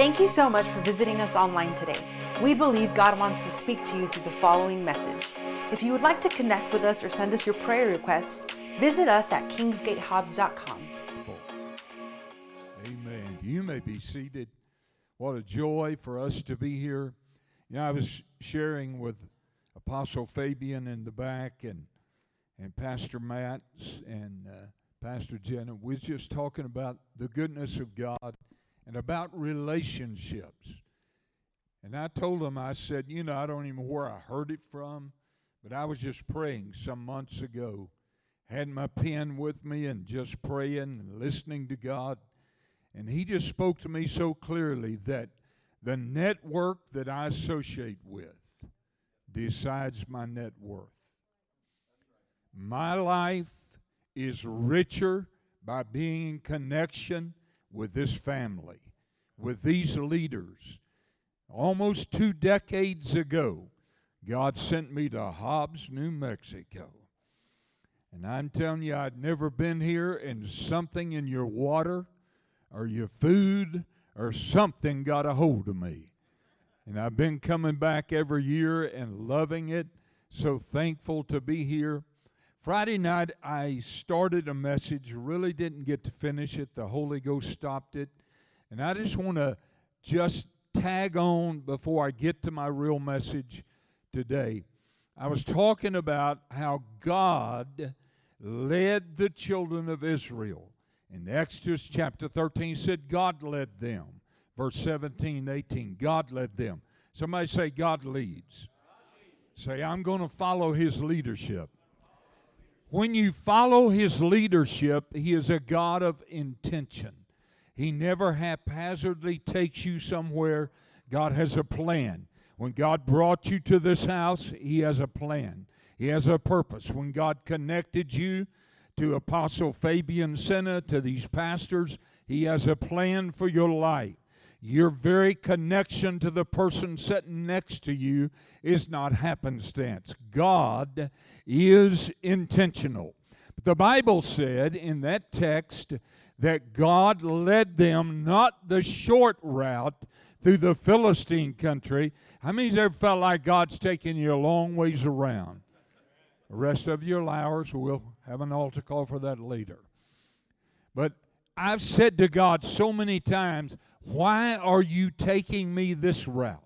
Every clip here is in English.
Thank you so much for visiting us online today. We believe God wants to speak to you through the following message. If you would like to connect with us or send us your prayer requests, visit us at kingsgatehobs.com. Amen. You may be seated. What a joy for us to be here. You know, I was sharing with Apostle Fabian in the back and Pastor Matt and Pastor Jenna. We're just talking about the goodness of God and about relationships. And I told them, I said, you know, I don't even know where I heard it from, but I was just praying some months ago. Had my pen with me and just praying and listening to God. And he just spoke to me so clearly that the network that I associate with decides my net worth. My life is richer by being in connection with this family, with these leaders. Almost 2 decades ago, God sent me to Hobbs, New Mexico. And I'm telling you, I'd never been here, and something in your water or your food or something got a hold of me. And I've been coming back every year and loving it. So thankful to be here. Friday night, I started a message, really didn't get to finish it. The Holy Ghost stopped it. And I just want to just tag on before I get to my real message today. I was talking about how God led the children of Israel. In Exodus chapter 13, said God led them. Verse 17, 18, God led them. Somebody say, God leads. Say, I'm going to follow his leadership. When you follow his leadership, he is a God of intention. He never haphazardly takes you somewhere. God has a plan. When God brought you to this house, he has a plan. He has a purpose. When God connected you to Apostle Fabian Senna, to these pastors, he has a plan for your life. Your very connection to the person sitting next to you is not happenstance. God is intentional. But the Bible said in that text that God led them not the short route through the Philistine country. How many of you ever felt like God's taking you a long ways around? The rest of your hours, we'll have an altar call for that later. But I've said to God so many times, why are you taking me this route?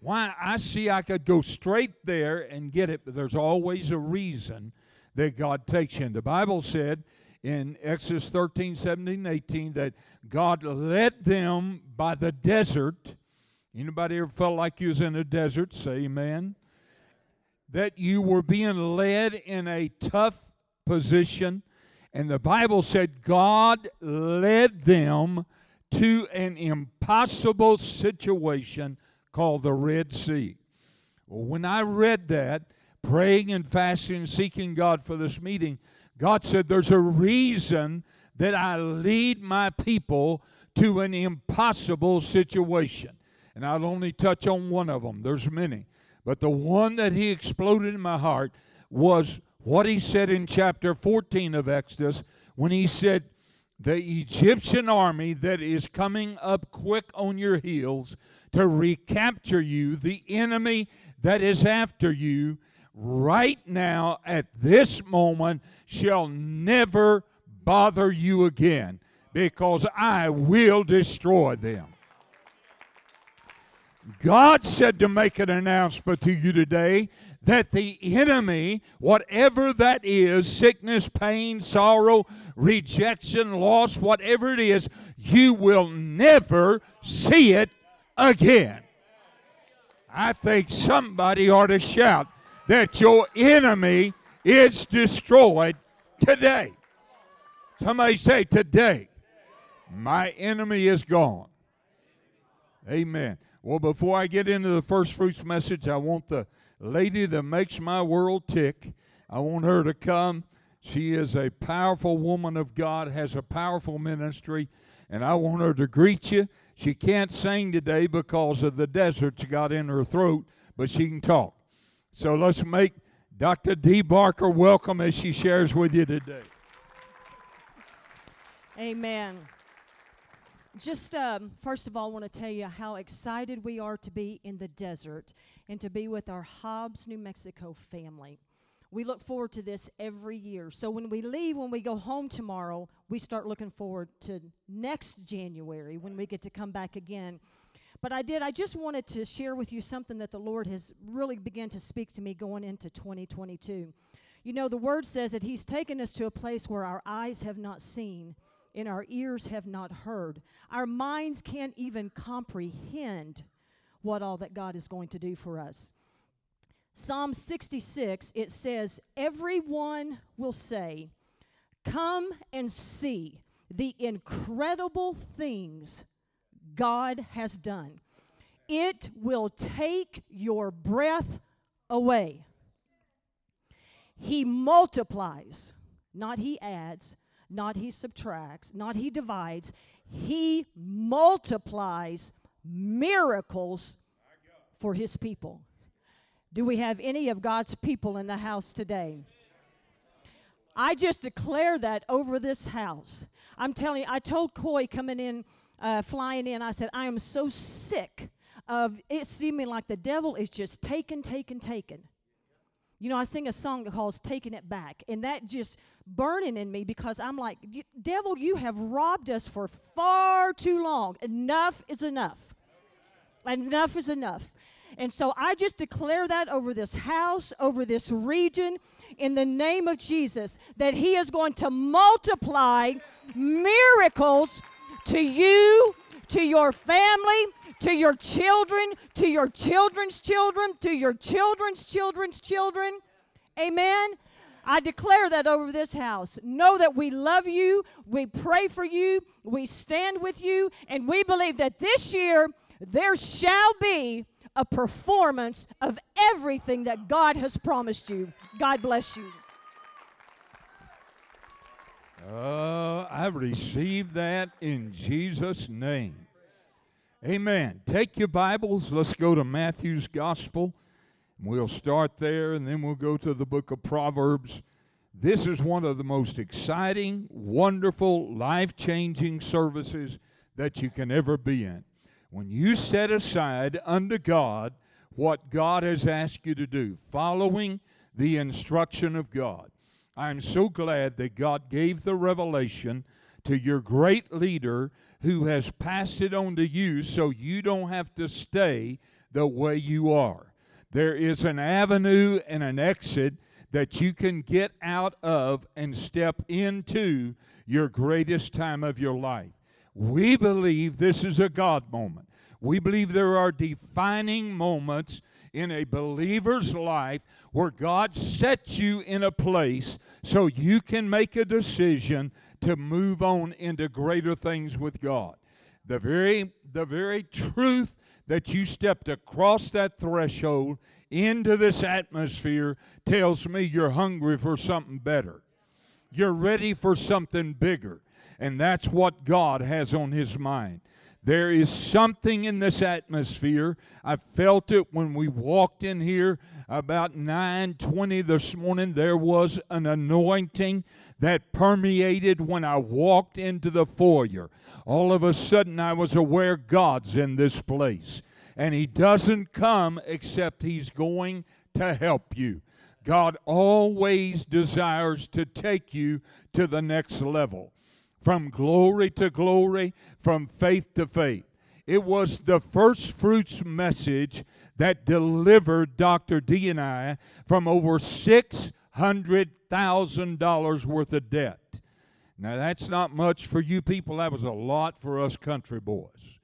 Why? I see I could go straight there and get it, but there's always a reason that God takes you. And the Bible said in Exodus 13, 17, 18 that God led them by the desert. Anybody ever felt like you was in a desert? Say amen. That you were being led in a tough position. And the Bible said God led them to an impossible situation called the Red Sea. Well, when I read that, praying and fasting and seeking God for this meeting, God said there's a reason that I lead my people to an impossible situation. And I'll only touch on one of them. There's many. But the one that he exploded in my heart was what he said in chapter 14 of Exodus when he said, the Egyptian army that is coming up quick on your heels to recapture you, the enemy that is after you right now at this moment shall never bother you again because I will destroy them. God said to make an announcement to you today that the enemy, whatever that is, sickness, pain, sorrow, rejection, loss, whatever it is, you will never see it again. I think somebody ought to shout that your enemy is destroyed today. Somebody say, today, my enemy is gone. Amen. Well, before I get into the first fruits message, I want the lady that makes my world tick, I want her to come. She is a powerful woman of God, has a powerful ministry, and I want her to greet you. She can't sing today because of the deserts got in her throat, but she can talk. So let's make Dr. Dee Barker welcome as she shares with you today. Amen. Just first of all, I want to tell you how excited we are to be in the desert and to be with our Hobbs, New Mexico family. We look forward to this every year. So when we leave, when we go home tomorrow, we start looking forward to next January when we get to come back again. But I just wanted to share with you something that the Lord has really begun to speak to me going into 2022. You know, the Word says that He's taken us to a place where our eyes have not seen and our ears have not heard. Our minds can't even comprehend what all that God is going to do for us. Psalm 66, it says, "Everyone will say, 'Come and see the incredible things God has done.'" It will take your breath away. He multiplies, not He adds, not He subtracts, not He divides. He multiplies miracles for His people. Do we have any of God's people in the house today? I just declare that over this house. I'm telling you, I told Coy coming in, flying in, I said, I am so sick of it seeming like the devil is just taking. You know, I sing a song that calls "Taking It Back," and that just burning in me because I'm like, devil, you have robbed us for far too long. Enough is enough. Enough is enough. And so I just declare that over this house, over this region, in the name of Jesus, that He is going to multiply miracles to you, to your family, to your children, to your children's children, to your children's children's children. Amen. I declare that over this house. Know that we love you, we pray for you, we stand with you, and we believe that this year there shall be a performance of everything that God has promised you. God bless you. I received that in Jesus' name. Amen. Take your Bibles. Let's go to Matthew's Gospel. We'll start there, and then we'll go to the book of Proverbs. This is one of the most exciting, wonderful, life-changing services that you can ever be in. When you set aside unto God what God has asked you to do, following the instruction of God. I'm so glad that God gave the revelation to your great leader who has passed it on to you so you don't have to stay the way you are. There is an avenue and an exit that you can get out of and step into your greatest time of your life. We believe this is a God moment. We believe there are defining moments in a believer's life where God sets you in a place so you can make a decision to move on into greater things with God. The very truth that you stepped across that threshold into this atmosphere tells me you're hungry for something better. You're ready for something bigger. And that's what God has on His mind. There is something in this atmosphere. I felt it when we walked in here about 9:20 this morning. There was an anointing that permeated when I walked into the foyer. All of a sudden, I was aware God's in this place. And He doesn't come except He's going to help you. God always desires to take you to the next level. From glory to glory, from faith to faith. It was the first fruits message that delivered Dr. Dee and I from over $600,000 worth of debt. Now, that's not much for you people. That was a lot for us country boys.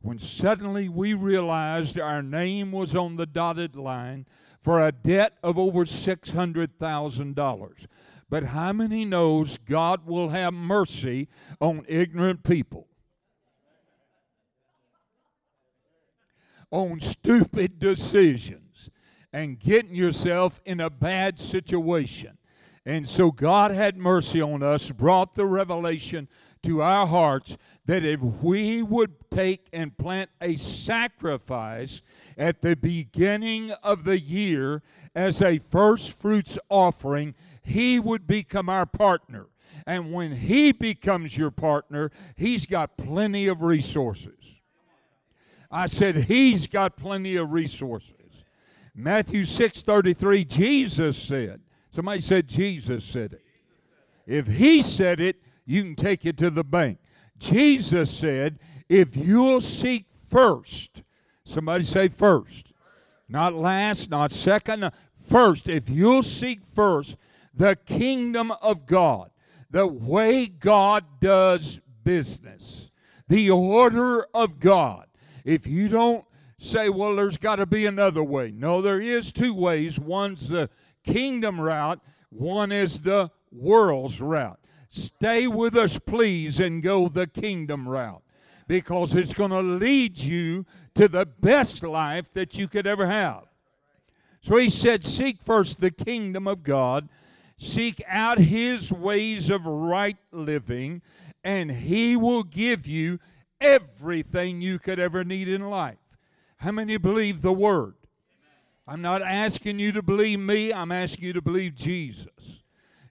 When suddenly we realized our name was on the dotted line for a debt of over $600,000. But how many knows God will have mercy on ignorant people? On stupid decisions and getting yourself in a bad situation. And so God had mercy on us, brought the revelation to our hearts that if we would take and plant a sacrifice at the beginning of the year as a first fruits offering, He would become our partner. And when he becomes your partner, he's got plenty of resources. I said, he's got plenty of resources. Matthew 6:33, Jesus said. Somebody said Jesus said it. If he said it, you can take it to the bank. Jesus said, if you'll seek first, somebody say first, not last, not second, first, if you'll seek first the kingdom of God, the way God does business, the order of God. If you don't say, well, there's got to be another way. No, there is two ways. One's the kingdom route. One is the world's route. Stay with us, please, and go the kingdom route, because it's going to lead you to the best life that you could ever have. So he said, seek first the kingdom of God, seek out his ways of right living, and he will give you everything you could ever need in life. How many believe the word? I'm not asking you to believe me. I'm asking you to believe Jesus.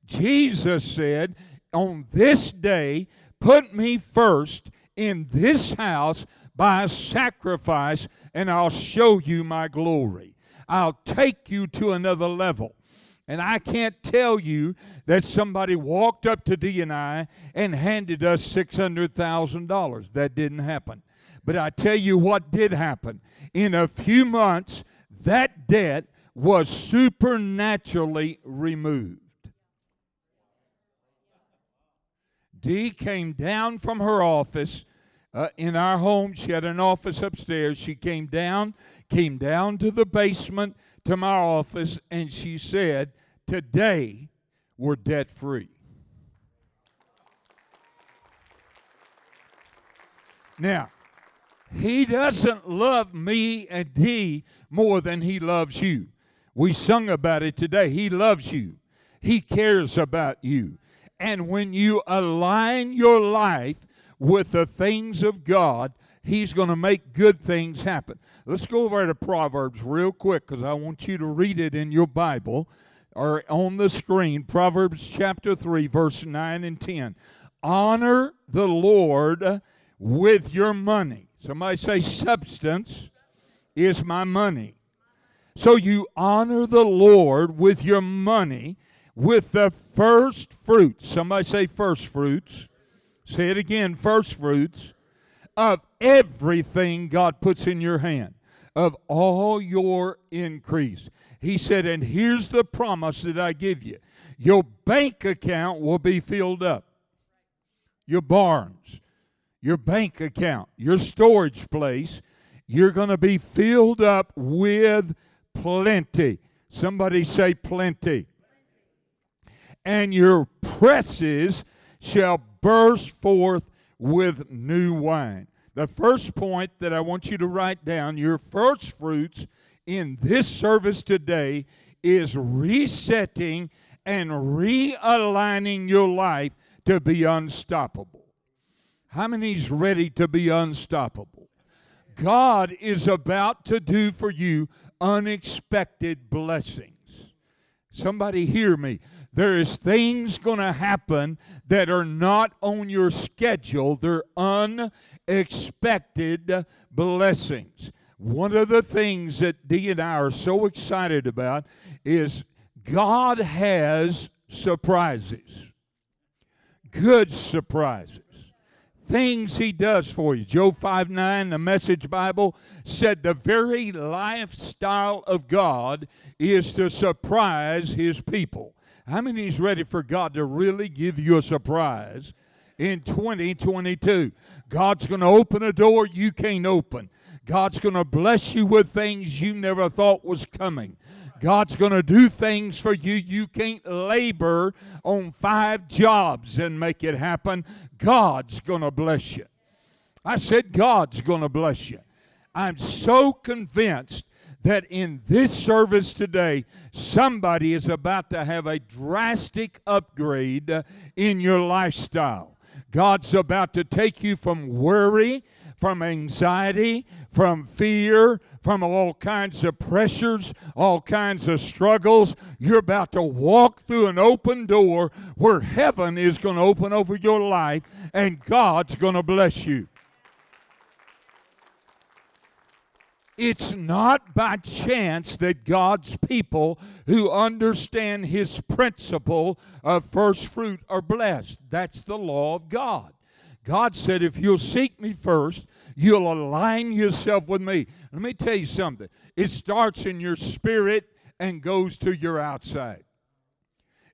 Jesus said, on this day, put me first in this house by sacrifice, and I'll show you my glory. I'll take you to another level. And I can't tell you that somebody walked up to Dee and I and handed us $600,000. That didn't happen. But I tell you what did happen. In a few months, that debt was supernaturally removed. Dee came down from her office in our home. She had an office upstairs. She came down to the basement, to my office, and she said, today we're debt free. Now, he doesn't love me and Dee more than he loves you. We sung about it today. He loves you. He cares about you. And when you align your life with the things of God, he's going to make good things happen. Let's go over to Proverbs real quick, because I want you to read it in your Bible or on the screen. Proverbs chapter 3, verse 9 and 10. Honor the Lord with your money. Somebody say, substance is my money. So you honor the Lord with your money, with the first fruits. Somebody say first fruits. Say it again, first fruits of everything God puts in your hand, of all your increase. He said, and here's the promise that I give you. Your bank account will be filled up. Your barns, your bank account, your storage place, you're going to be filled up with plenty. Somebody say plenty. And your presses shall burst forth with new wine. The first point that I want you to write down, your first fruits in this service today, is resetting and realigning your life to be unstoppable. How many's ready to be unstoppable? God is about to do for you unexpected blessings. Somebody hear me. There is things going to happen that are not on your schedule. They're unexpected blessings. One of the things that Dee and I are so excited about is God has surprises. Good surprises. Things he does for you. Job 5:9, the Message Bible, said the very lifestyle of God is to surprise his people. How many is ready for God to really give you a surprise in 2022? God's going to open a door you can't open. God's going to bless you with things you never thought was coming. God's going to do things for you. You can't labor on 5 jobs and make it happen. God's going to bless you. I said God's going to bless you. I'm so convinced that in this service today, somebody is about to have a drastic upgrade in your lifestyle. God's about to take you from worry, from anxiety, from fear, from all kinds of pressures, all kinds of struggles. You're about to walk through an open door where heaven is going to open over your life, and God's going to bless you. It's not by chance that God's people who understand His principle of first fruit are blessed. That's the law of God. God said, if you'll seek me first, you'll align yourself with me. Let me tell you something. It starts in your spirit and goes to your outside.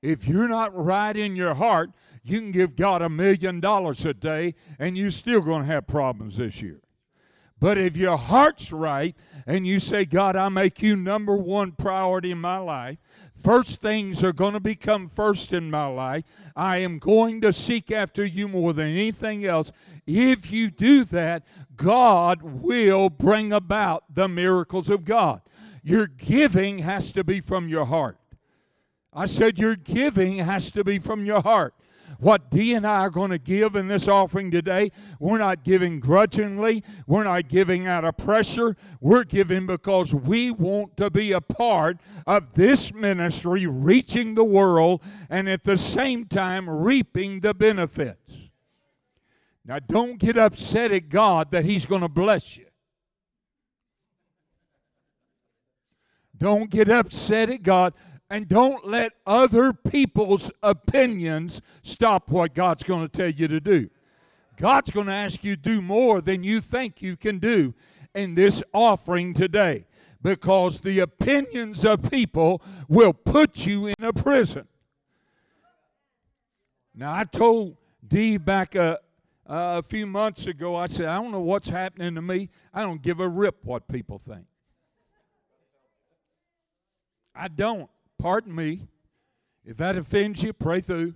If you're not right in your heart, you can give God $1 million a day, and you're still going to have problems this year. But if your heart's right and you say, God, I make you number one priority in my life, first things are going to become first in my life. I am going to seek after you more than anything else. If you do that, God will bring about the miracles of God. Your giving has to be from your heart. I said your giving has to be from your heart. What Dee and I are going to give in this offering today, we're not giving grudgingly. We're not giving out of pressure. We're giving because we want to be a part of this ministry reaching the world and at the same time reaping the benefits. Now, don't get upset at God that He's going to bless you. Don't get upset at God. And don't let other people's opinions stop what God's going to tell you to do. God's going to ask you to do more than you think you can do in this offering today, because the opinions of people will put you in a prison. Now, I told Dee back a few months ago, I said, I don't know what's happening to me. I don't give a rip what people think. I don't. Pardon me. If that offends you, pray through.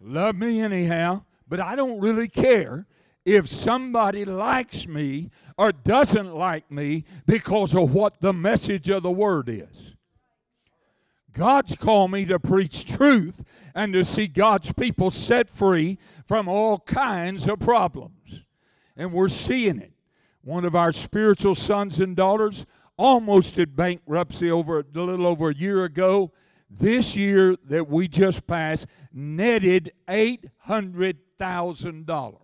Love me anyhow, but I don't really care if somebody likes me or doesn't like me because of what the message of the Word is. God's called me to preach truth and to see God's people set free from all kinds of problems. And we're seeing it. One of our spiritual sons and daughters almost at bankruptcy a little over a year ago. This year that we just passed netted $800,000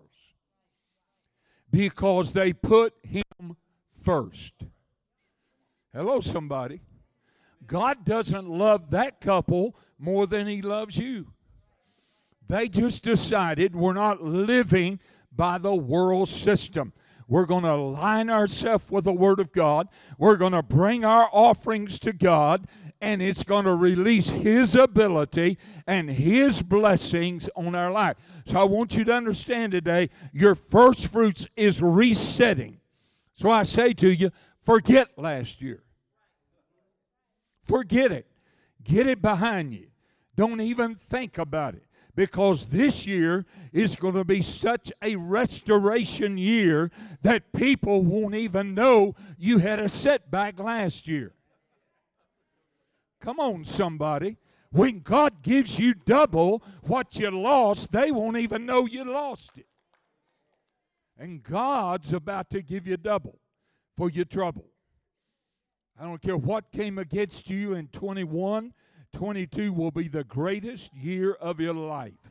because they put Him first. Hello, somebody. God doesn't love that couple more than He loves you. They just decided we're not living by the world system. We're going to align ourselves with the Word of God. We're going to bring our offerings to God, and it's going to release His ability and His blessings on our life. So I want you to understand today, your first fruits is resetting. So I say to you, forget last year. Forget it. Get it behind you. Don't even think about it. Because this year is going to be such a restoration year that people won't even know you had a setback last year. Come on, somebody. When God gives you double what you lost, they won't even know you lost it. And God's about to give you double for your trouble. I don't care what came against you in 21. 22 will be the greatest year of your life.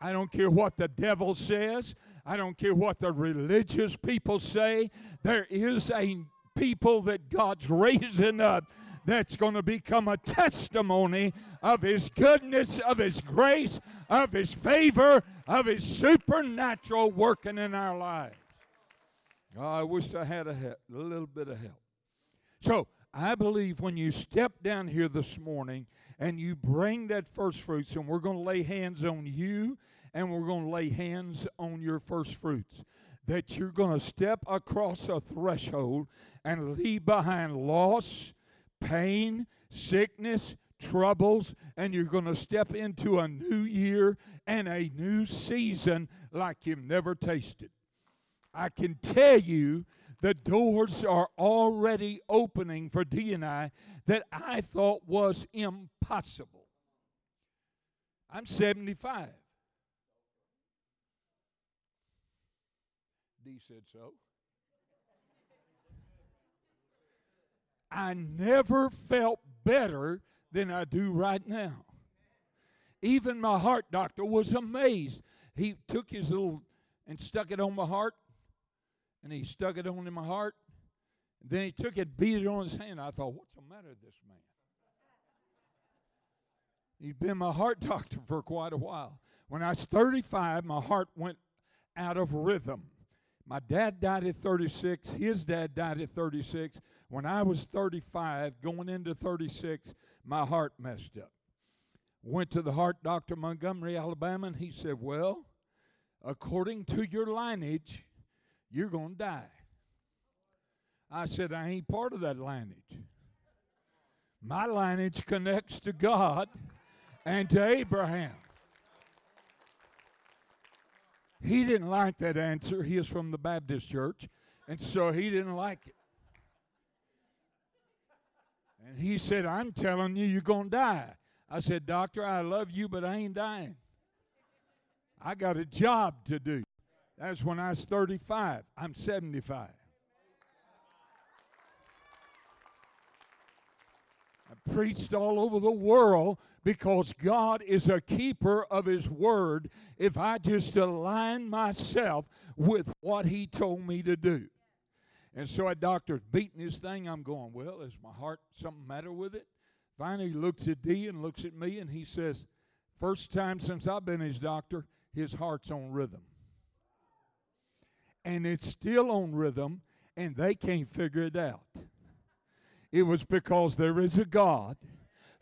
I don't care what the devil says. I don't care what the religious people say. There is a people that God's raising up that's going to become a testimony of His goodness, of His grace, of His favor, of His supernatural working in our lives. Oh, I wish I had a little bit of help. So, I believe when you step down here this morning and you bring that first fruits, and we're going to lay hands on you and we're going to lay hands on your first fruits, that you're going to step across a threshold and leave behind loss, pain, sickness, troubles, and you're going to step into a new year and a new season like you've never tasted. I can tell you, the doors are already opening for Dee and I that I thought was impossible. I'm 75. Dee Dee said so. I never felt better than I do right now. Even my heart doctor was amazed. He took his little and stuck it on my heart, and he stuck it on in my heart. Then he took it, beat it on his hand. I thought, what's the matter with this man? He'd been my heart doctor for quite a while. When I was 35, my heart went out of rhythm. My dad died at 36. His dad died at 36. When I was 35, going into 36, my heart messed up. Went to the heart doctor in Montgomery, Alabama, and he said, well, according to your lineage, you're going to die. I said, I ain't part of that lineage. My lineage connects to God and to Abraham. He didn't like that answer. He is from the Baptist church, and so he didn't like it. And he said, I'm telling you, you're going to die. I said, doctor, I love you, but I ain't dying. I got a job to do. That's when I was 35. I'm 75. I preached all over the world because God is a keeper of His Word if I just align myself with what He told me to do. And so a doctor's beating his thing. I'm going, well, is my heart something matter with it? Finally, he looks at Dee and looks at me, and he says, first time since I've been his doctor, his heart's on rhythm. And it's still on rhythm, and they can't figure it out. It was because there is a God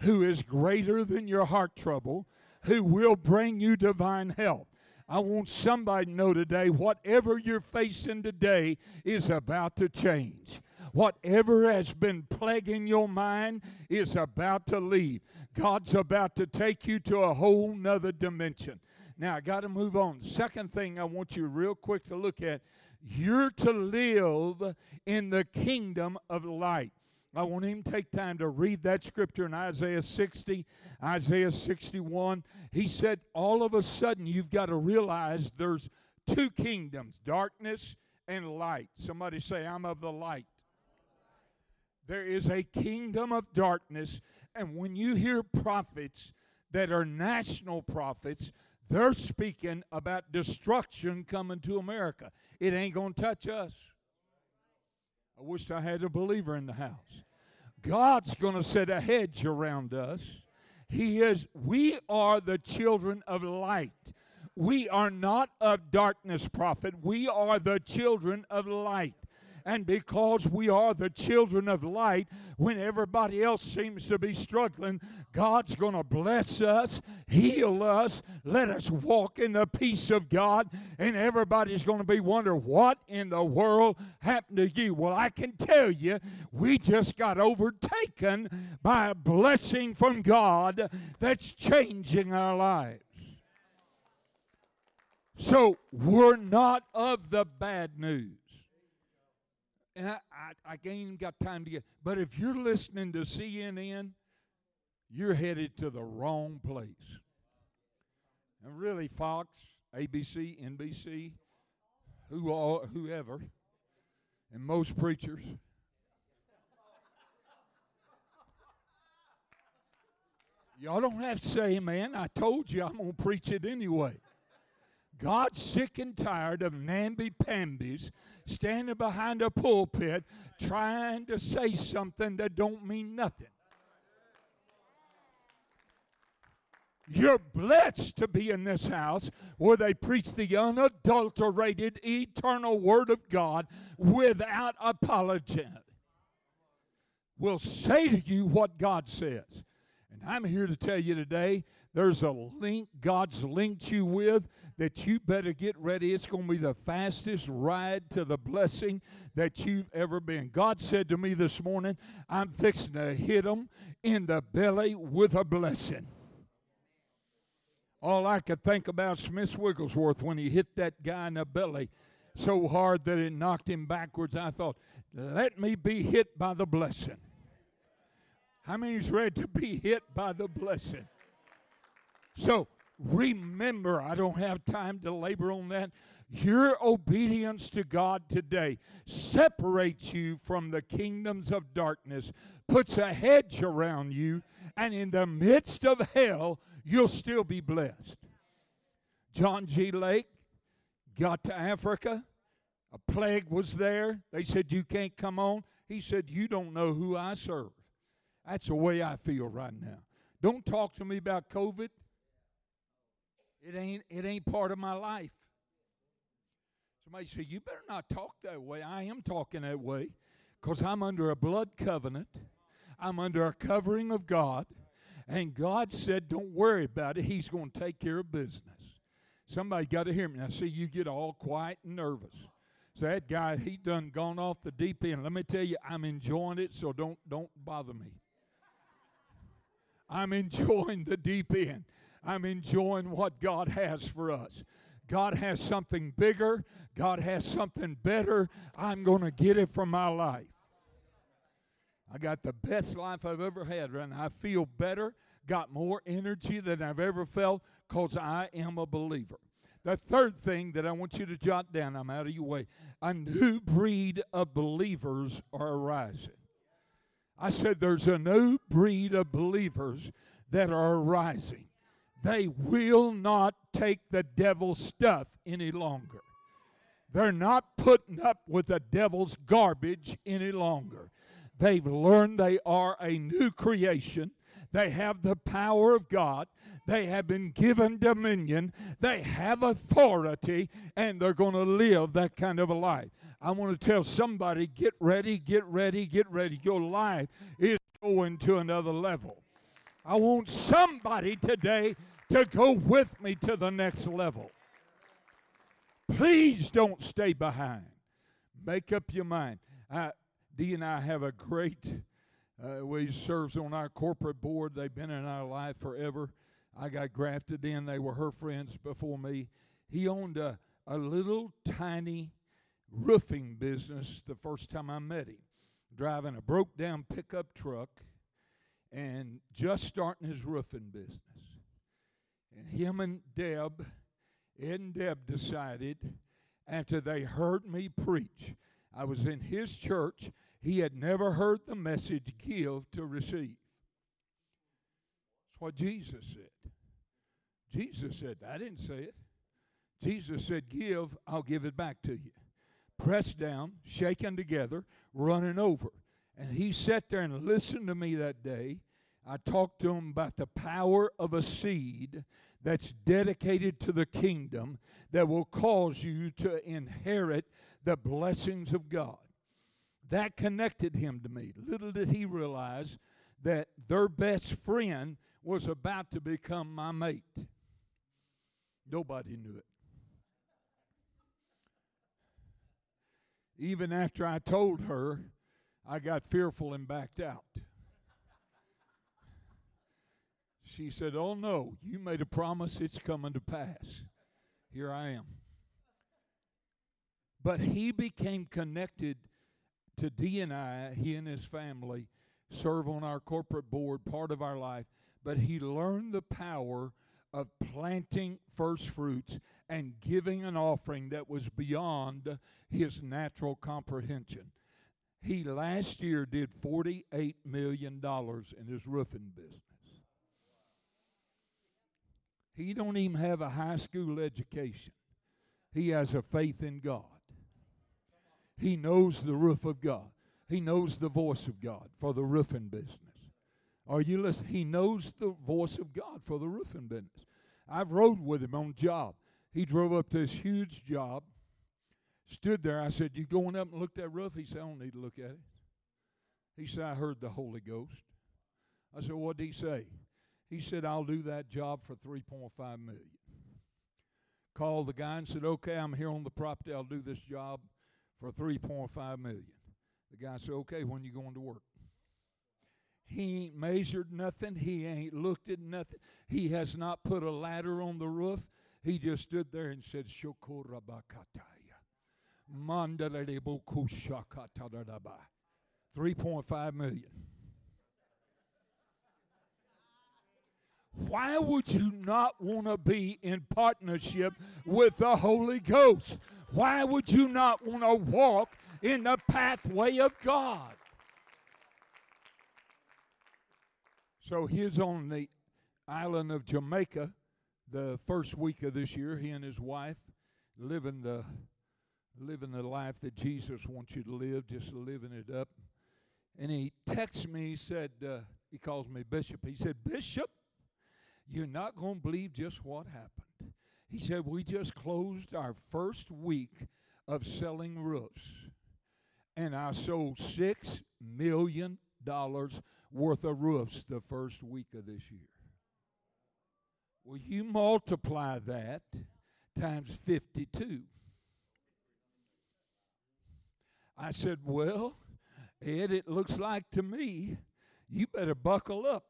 who is greater than your heart trouble, who will bring you divine health. I want somebody to know today, whatever you're facing today is about to change. Whatever has been plaguing your mind is about to leave. God's about to take you to a whole nother dimension. Now, I got to move on. Second thing I want you real quick to look at, you're to live in the kingdom of light. I won't even take time to read that scripture in Isaiah 60, Isaiah 61. He said, all of a sudden, you've got to realize there's two kingdoms, darkness and light. Somebody say, I'm of the light. There is a kingdom of darkness, and when you hear prophets that are national prophets, they're speaking about destruction coming to America. It ain't going to touch us. I wish I had a believer in the house. God's going to set a hedge around us. We are the children of light. We are not of darkness, prophet. We are the children of light. And because we are the children of light, when everybody else seems to be struggling, God's going to bless us, heal us, let us walk in the peace of God, and everybody's going to be wondering, what in the world happened to you? Well, I can tell you, we just got overtaken by a blessing from God that's changing our lives. So we're not of the bad news. And I ain't even got time to get, but if you're listening to CNN, you're headed to the wrong place. And really, Fox, ABC, NBC, whoever, and most preachers, y'all don't have to say, man, I told you I'm going to preach it anyway. God's sick and tired of namby-pambys standing behind a pulpit trying to say something that don't mean nothing. You're blessed to be in this house where they preach the unadulterated, eternal Word of God without apology. We'll say to you what God says. And I'm here to tell you today, there's a link God's linked you with that you better get ready. It's going to be the fastest ride to the blessing that you've ever been. God said to me this morning, I'm fixing to hit them in the belly with a blessing. All I could think about Smith Wigglesworth when he hit that guy in the belly so hard that it knocked him backwards. I thought, let me be hit by the blessing. How many is ready to be hit by the blessing? So remember, I don't have time to labor on that. Your obedience to God today separates you from the kingdoms of darkness, puts a hedge around you, and in the midst of hell, you'll still be blessed. John G. Lake got to Africa. A plague was there. They said, you can't come on. He said, you don't know who I serve. That's the way I feel right now. Don't talk to me about COVID. It ain't part of my life. Somebody said, you better not talk that way. I am talking that way because I'm under a blood covenant. I'm under a covering of God. And God said, don't worry about it. He's going to take care of business. Somebody got to hear me. Now, see, you get all quiet and nervous. So that guy, he done gone off the deep end. Let me tell you, I'm enjoying it, so don't bother me. I'm enjoying the deep end. I'm enjoying what God has for us. God has something bigger. God has something better. I'm going to get it for my life. I got the best life I've ever had, and I feel better, got more energy than I've ever felt because I am a believer. The third thing that I want you to jot down, I'm out of your way, a new breed of believers are arising. I said there's a new breed of believers that are arising. They will not take the devil's stuff any longer. They're not putting up with the devil's garbage any longer. They've learned they are a new creation. They have the power of God. They have been given dominion. They have authority, and they're going to live that kind of a life. I want to tell somebody, get ready, get ready, get ready. Your life is going to another level. I want somebody today to go with me to the next level. Please don't stay behind. Make up your mind. Dee and I have a great... he serves on our corporate board. They've been in our life forever. I got grafted in. They were her friends before me. He owned a little tiny roofing business the first time I met him, driving a broke-down pickup truck and just starting his roofing business. And him and Deb, Ed and Deb, decided after they heard me preach, I was in his church. He had never heard the message, give to receive. That's what Jesus said. Jesus said, I didn't say it. Jesus said, give, I'll give it back to you. Pressed down, shaken together, running over. And he sat there and listened to me that day. I talked to him about the power of a seed that's dedicated to the kingdom that will cause you to inherit the blessings of God. That connected him to me. Little did he realize that their best friend was about to become my mate. Nobody knew it. Even after I told her, I got fearful and backed out. She said, oh no, you made a promise, it's coming to pass. Here I am. But he became connected to Dee and I. He and his family serve on our corporate board, part of our life, but he learned the power of planting first fruits and giving an offering that was beyond his natural comprehension. He last year did $48 million in his roofing business. He don't even have a high school education. He has a faith in God. He knows the roof of God. He knows the voice of God for the roofing business. Are you listening? He knows the voice of God for the roofing business. I've rode with him on job. He drove up to this huge job, stood there. I said, you going up and look at that roof? He said, I don't need to look at it. He said, I heard the Holy Ghost. I said, what did he say? He said, I'll do that job for $3.5 million. Called the guy and said, okay, I'm here on the property. I'll do this job for $3.5 million. The guy said, okay, when you going to work? He ain't measured nothing. He ain't looked at nothing. He has not put a ladder on the roof. He just stood there and said, Shokorabakataya. Mandaladebokushakatadadaba. $3.5 million. why would you not want to be in partnership with the Holy Ghost? Why would you not want to walk in the pathway of God? So he's on the island of Jamaica the first week of this year, he and his wife living the life that Jesus wants you to live, just living it up. And he texts me, he said, he calls me Bishop. He said, Bishop, you're not going to believe just what happened. He said, we just closed our first week of selling roofs, and I sold $6 million worth of roofs the first week of this year. Well, you multiply that times 52. I said, well, Ed, it looks like to me, you better buckle up.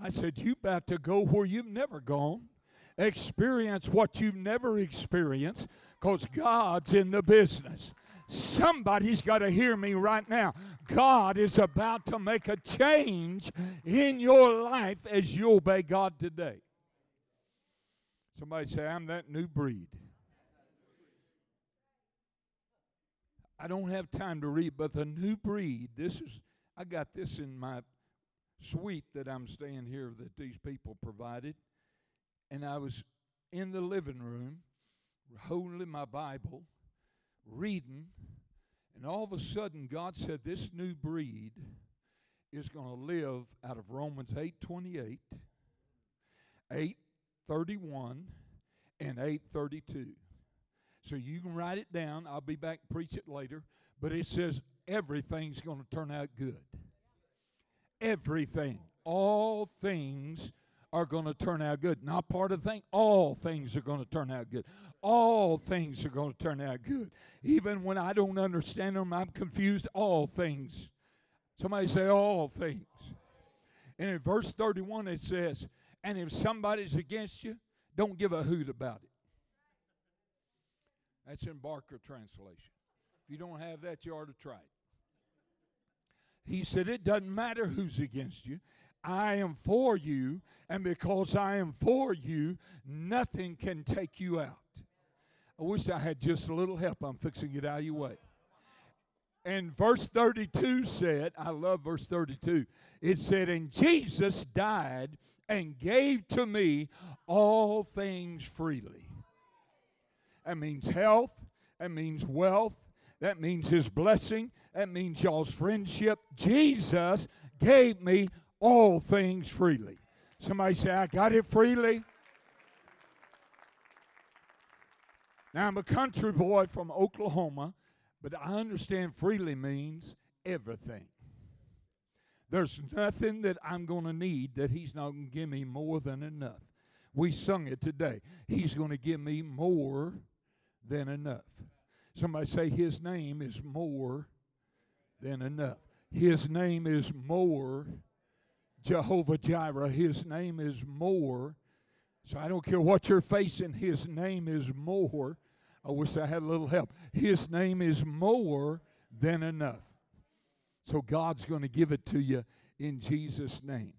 I said, you about to go where you've never gone, experience what you've never experienced, because God's in the business. Somebody's got to hear me right now. God is about to make a change in your life as you obey God today. Somebody say, I'm that new breed. I don't have time to read, but the new breed, I got this in my suite that I'm staying here that these people provided. And I was in the living room, holding my Bible, reading, and all of a sudden God said this new breed is going to live out of Romans 8:28, 8:31, and 8:32. So you can write it down. I'll be back and preach it later. But it says everything's going to turn out good. Everything. All things are going to turn out good. Not part of the thing. All things are going to turn out good. All things are going to turn out good. Even when I don't understand them, I'm confused. All things. Somebody say all things. And in verse 31 it says, and if somebody's against you, don't give a hoot about it. That's in Barker translation. If you don't have that, you ought to try it. He said, it doesn't matter who's against you. I am for you, and because I am for you, nothing can take you out. I wish I had just a little help. I'm fixing it out of your way. And verse 32 said, I love verse 32. It said, and Jesus died and gave to me all things freely. That means health. That means wealth. That means his blessing. That means y'all's friendship. Jesus gave me all things freely. Somebody say, I got it freely. Now, I'm a country boy from Oklahoma, but I understand freely means everything. There's nothing that I'm going to need that he's not going to give me more than enough. We sung it today. He's going to give me more than enough. Somebody say, his name is more than enough. His name is more Jehovah Jireh. His name is more. So I don't care what you're facing. His name is more. I wish I had a little help. His name is more than enough. So God's going to give it to you in Jesus' name.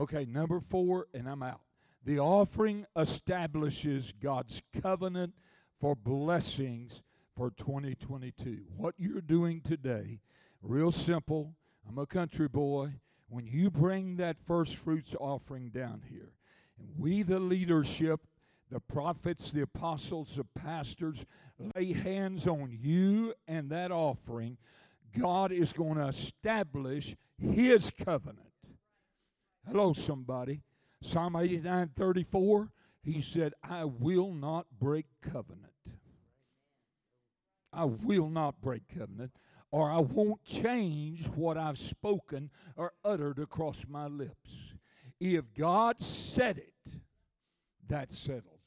Okay, number 4, and I'm out. The offering establishes God's covenant for blessings for 2022. What you're doing today, real simple. I'm a country boy. When you bring that first fruits offering down here, and we the leadership, the prophets, the apostles, the pastors, lay hands on you and that offering, God is going to establish his covenant. Hello, somebody. Psalm 89:34, he said, I will not break covenant. I will not break covenant, or I won't change what I've spoken or uttered across my lips. If God said it, that settles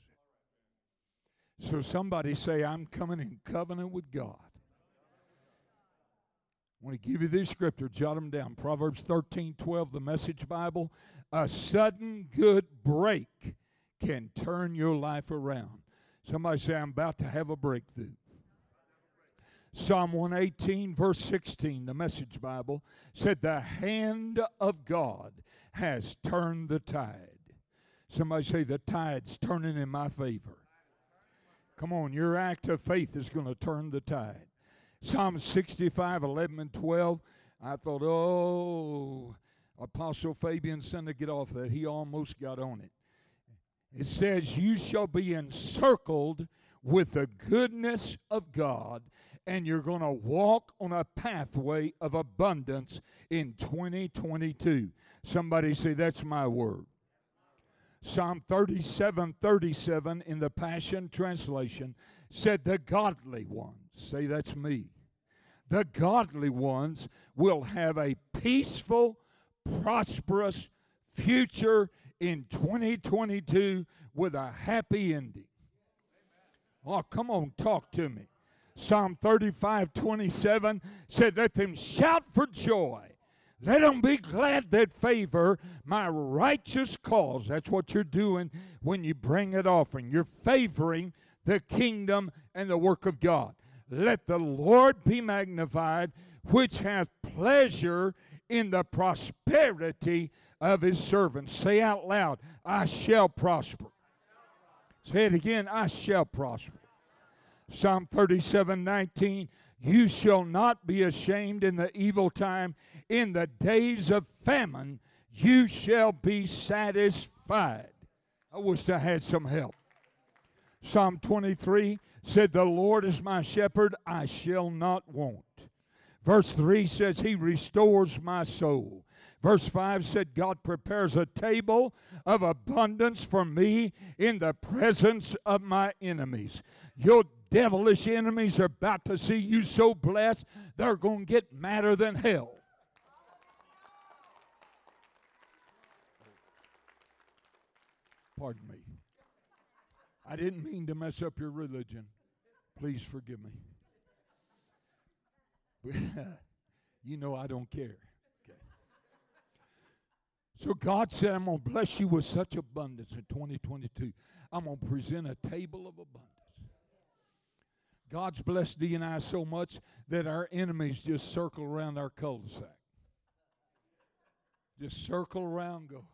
it. So somebody say, I'm coming in covenant with God. I want to give you this scripture. Jot them down. Proverbs 13:12, the Message Bible. A sudden good break can turn your life around. Somebody say, I'm about to have a breakthrough. Psalm 118, verse 16, the Message Bible, said, "The hand of God has turned the tide." Somebody say, "The tide's turning in my favor." Come on, your act of faith is going to turn the tide. Psalm 65, 11 and 12, I thought, oh, Apostle Fabian Senna, get off that. He almost got on it. It says, "You shall be encircled with the goodness of God, and you're going to walk on a pathway of abundance in 2022. Somebody say, "That's my word." Psalm 37, 37 in the Passion Translation said, "The godly ones," say that's me, "the godly ones will have a peaceful, prosperous future in 2022 with a happy ending." Oh, come on, talk to me. Psalm 35, 27 said, "Let them shout for joy. Let them be glad that favor my righteous cause." That's what you're doing when you bring an offering. You're favoring the kingdom and the work of God. "Let the Lord be magnified, which hath pleasure in the prosperity of his servants." Say out loud, "I shall prosper." Say it again, "I shall prosper." Psalm 37, 19, "You shall not be ashamed in the evil time. In the days of famine, you shall be satisfied." I wish I had some help. Psalm 23 said, "The Lord is my shepherd, I shall not want." Verse 3 says, "He restores my soul." Verse 5 said, "God prepares a table of abundance for me in the presence of my enemies." Your devilish enemies are about to see you so blessed, they're going to get madder than hell. Pardon me. I didn't mean to mess up your religion. Please forgive me. You know I don't care. So God said, "I'm going to bless you with such abundance in 2022. I'm going to present a table of abundance." God's blessed Dee and I so much that our enemies just circle around our cul-de-sac. Just circle around, go,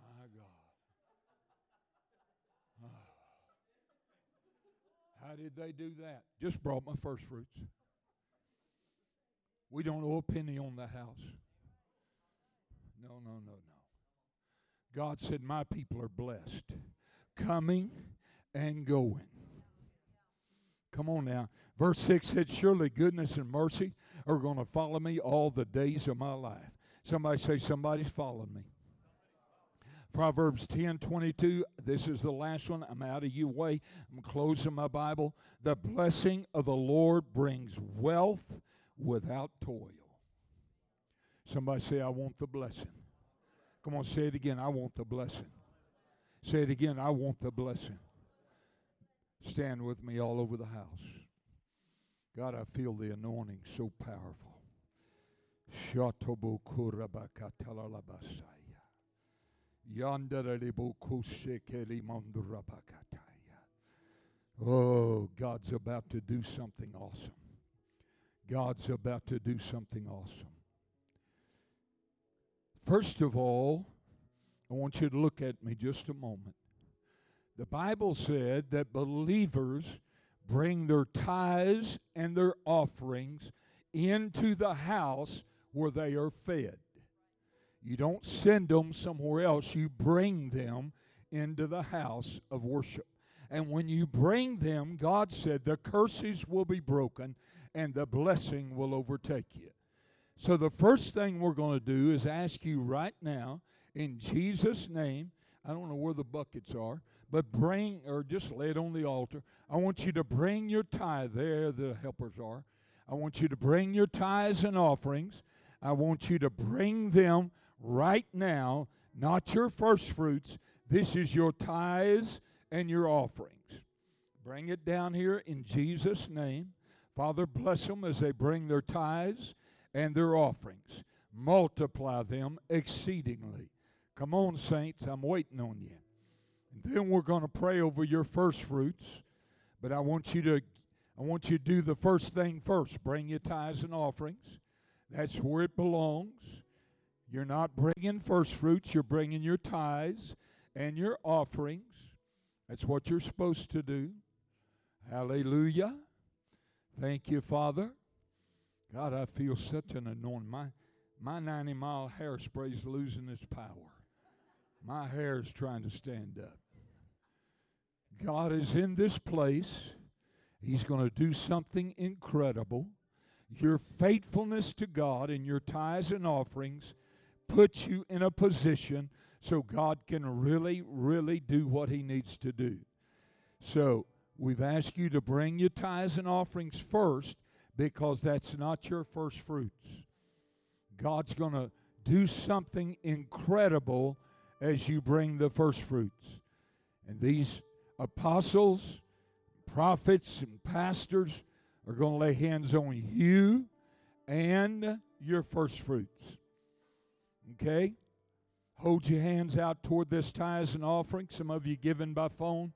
"My God. Oh, how did they do that? Just brought my first fruits. We don't owe a penny on that house." No. God said, "My people are blessed, coming and going." Come on now. Verse 6 said, "Surely goodness and mercy are going to follow me all the days of my life." Somebody say, "Somebody's following me." Proverbs 10, 22, this is the last one. I'm out of your way. I'm closing my Bible. "The blessing of the Lord brings wealth without toil." Somebody say, "I want the blessing." Come on, say it again. "I want the blessing." Say it again. "I want the blessing." Stand with me all over the house. God, I feel the anointing so powerful. Oh, God's about to do something awesome. God's about to do something awesome. First of all, I want you to look at me just a moment. The Bible said that believers bring their tithes and their offerings into the house where they are fed. You don't send them somewhere else. You bring them into the house of worship. And when you bring them, God said the curses will be broken and the blessing will overtake you. So the first thing we're going to do is ask you right now, in Jesus' name, I don't know where the buckets are, but bring, or just lay it on the altar. I want you to bring your tithe. There the helpers are. I want you to bring your tithes and offerings. I want you to bring them right now, not your first fruits. This is your tithes and your offerings. Bring it down here in Jesus' name. Father, bless them as they bring their tithes and their offerings. Multiply them exceedingly. Come on, saints, I'm waiting on you. And then we're going to pray over your first fruits, but I want you to I want you to do the first thing first. Bring your tithes and offerings. That's where it belongs. You're not bringing first fruits. You're bringing your tithes and your offerings. That's what you're supposed to do. Hallelujah. Thank you, Father. God, I feel such an anointing. My 90-mile hairspray is losing its power. My hair is trying to stand up. God is in this place. He's going to do something incredible. Your faithfulness to God and your tithes and offerings puts you in a position so God can really, really do what he needs to do. So we've asked you to bring your tithes and offerings first because that's not your first fruits. God's going to do something incredible as you bring the first fruits. And these apostles, prophets, and pastors are going to lay hands on you and your first fruits. Okay? Hold your hands out toward this tithes and offerings. Some of you giving by phone.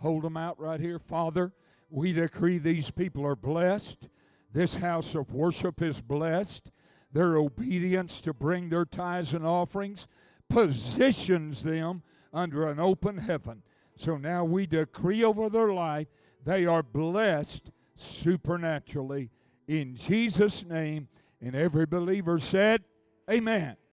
Hold them out right here. Father, we decree these people are blessed. This house of worship is blessed. Their obedience to bring their tithes and offerings positions them under an open heaven. So now we decree over their life they are blessed supernaturally. In Jesus' name, and every believer said, Amen.